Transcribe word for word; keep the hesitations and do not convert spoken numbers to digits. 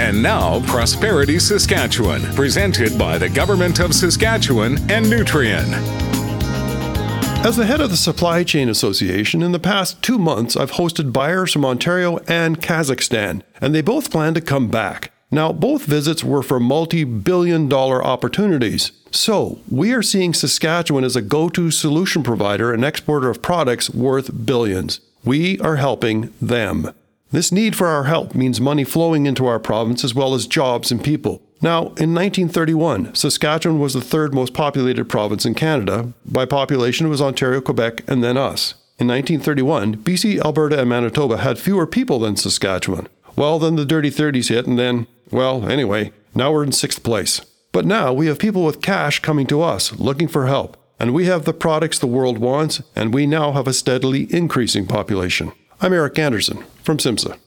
And now, Prosperity Saskatchewan, presented by the Government of Saskatchewan and Nutrien. As the head of the Supply Chain Association, in the past two months, I've hosted buyers from Ontario and Kazakhstan, and they both plan to come back. Now, both visits were for multi-billion dollar opportunities. So, we are seeing Saskatchewan as a go-to solution provider and exporter of products worth billions. We are helping them. This need for our help means money flowing into our province as well as jobs and people. Now, in nineteen thirty-one, Saskatchewan was the third most populated province in Canada. By population, it was Ontario, Quebec, and then us. In nineteen thirty-one, B C, Alberta, and Manitoba had fewer people than Saskatchewan. Well, then the dirty thirties hit, and then, well, anyway, now we're in sixth place. But now we have people with cash coming to us, looking for help. And we have the products the world wants, and we now have a steadily increasing population. I'm Eric Anderson from Simsa.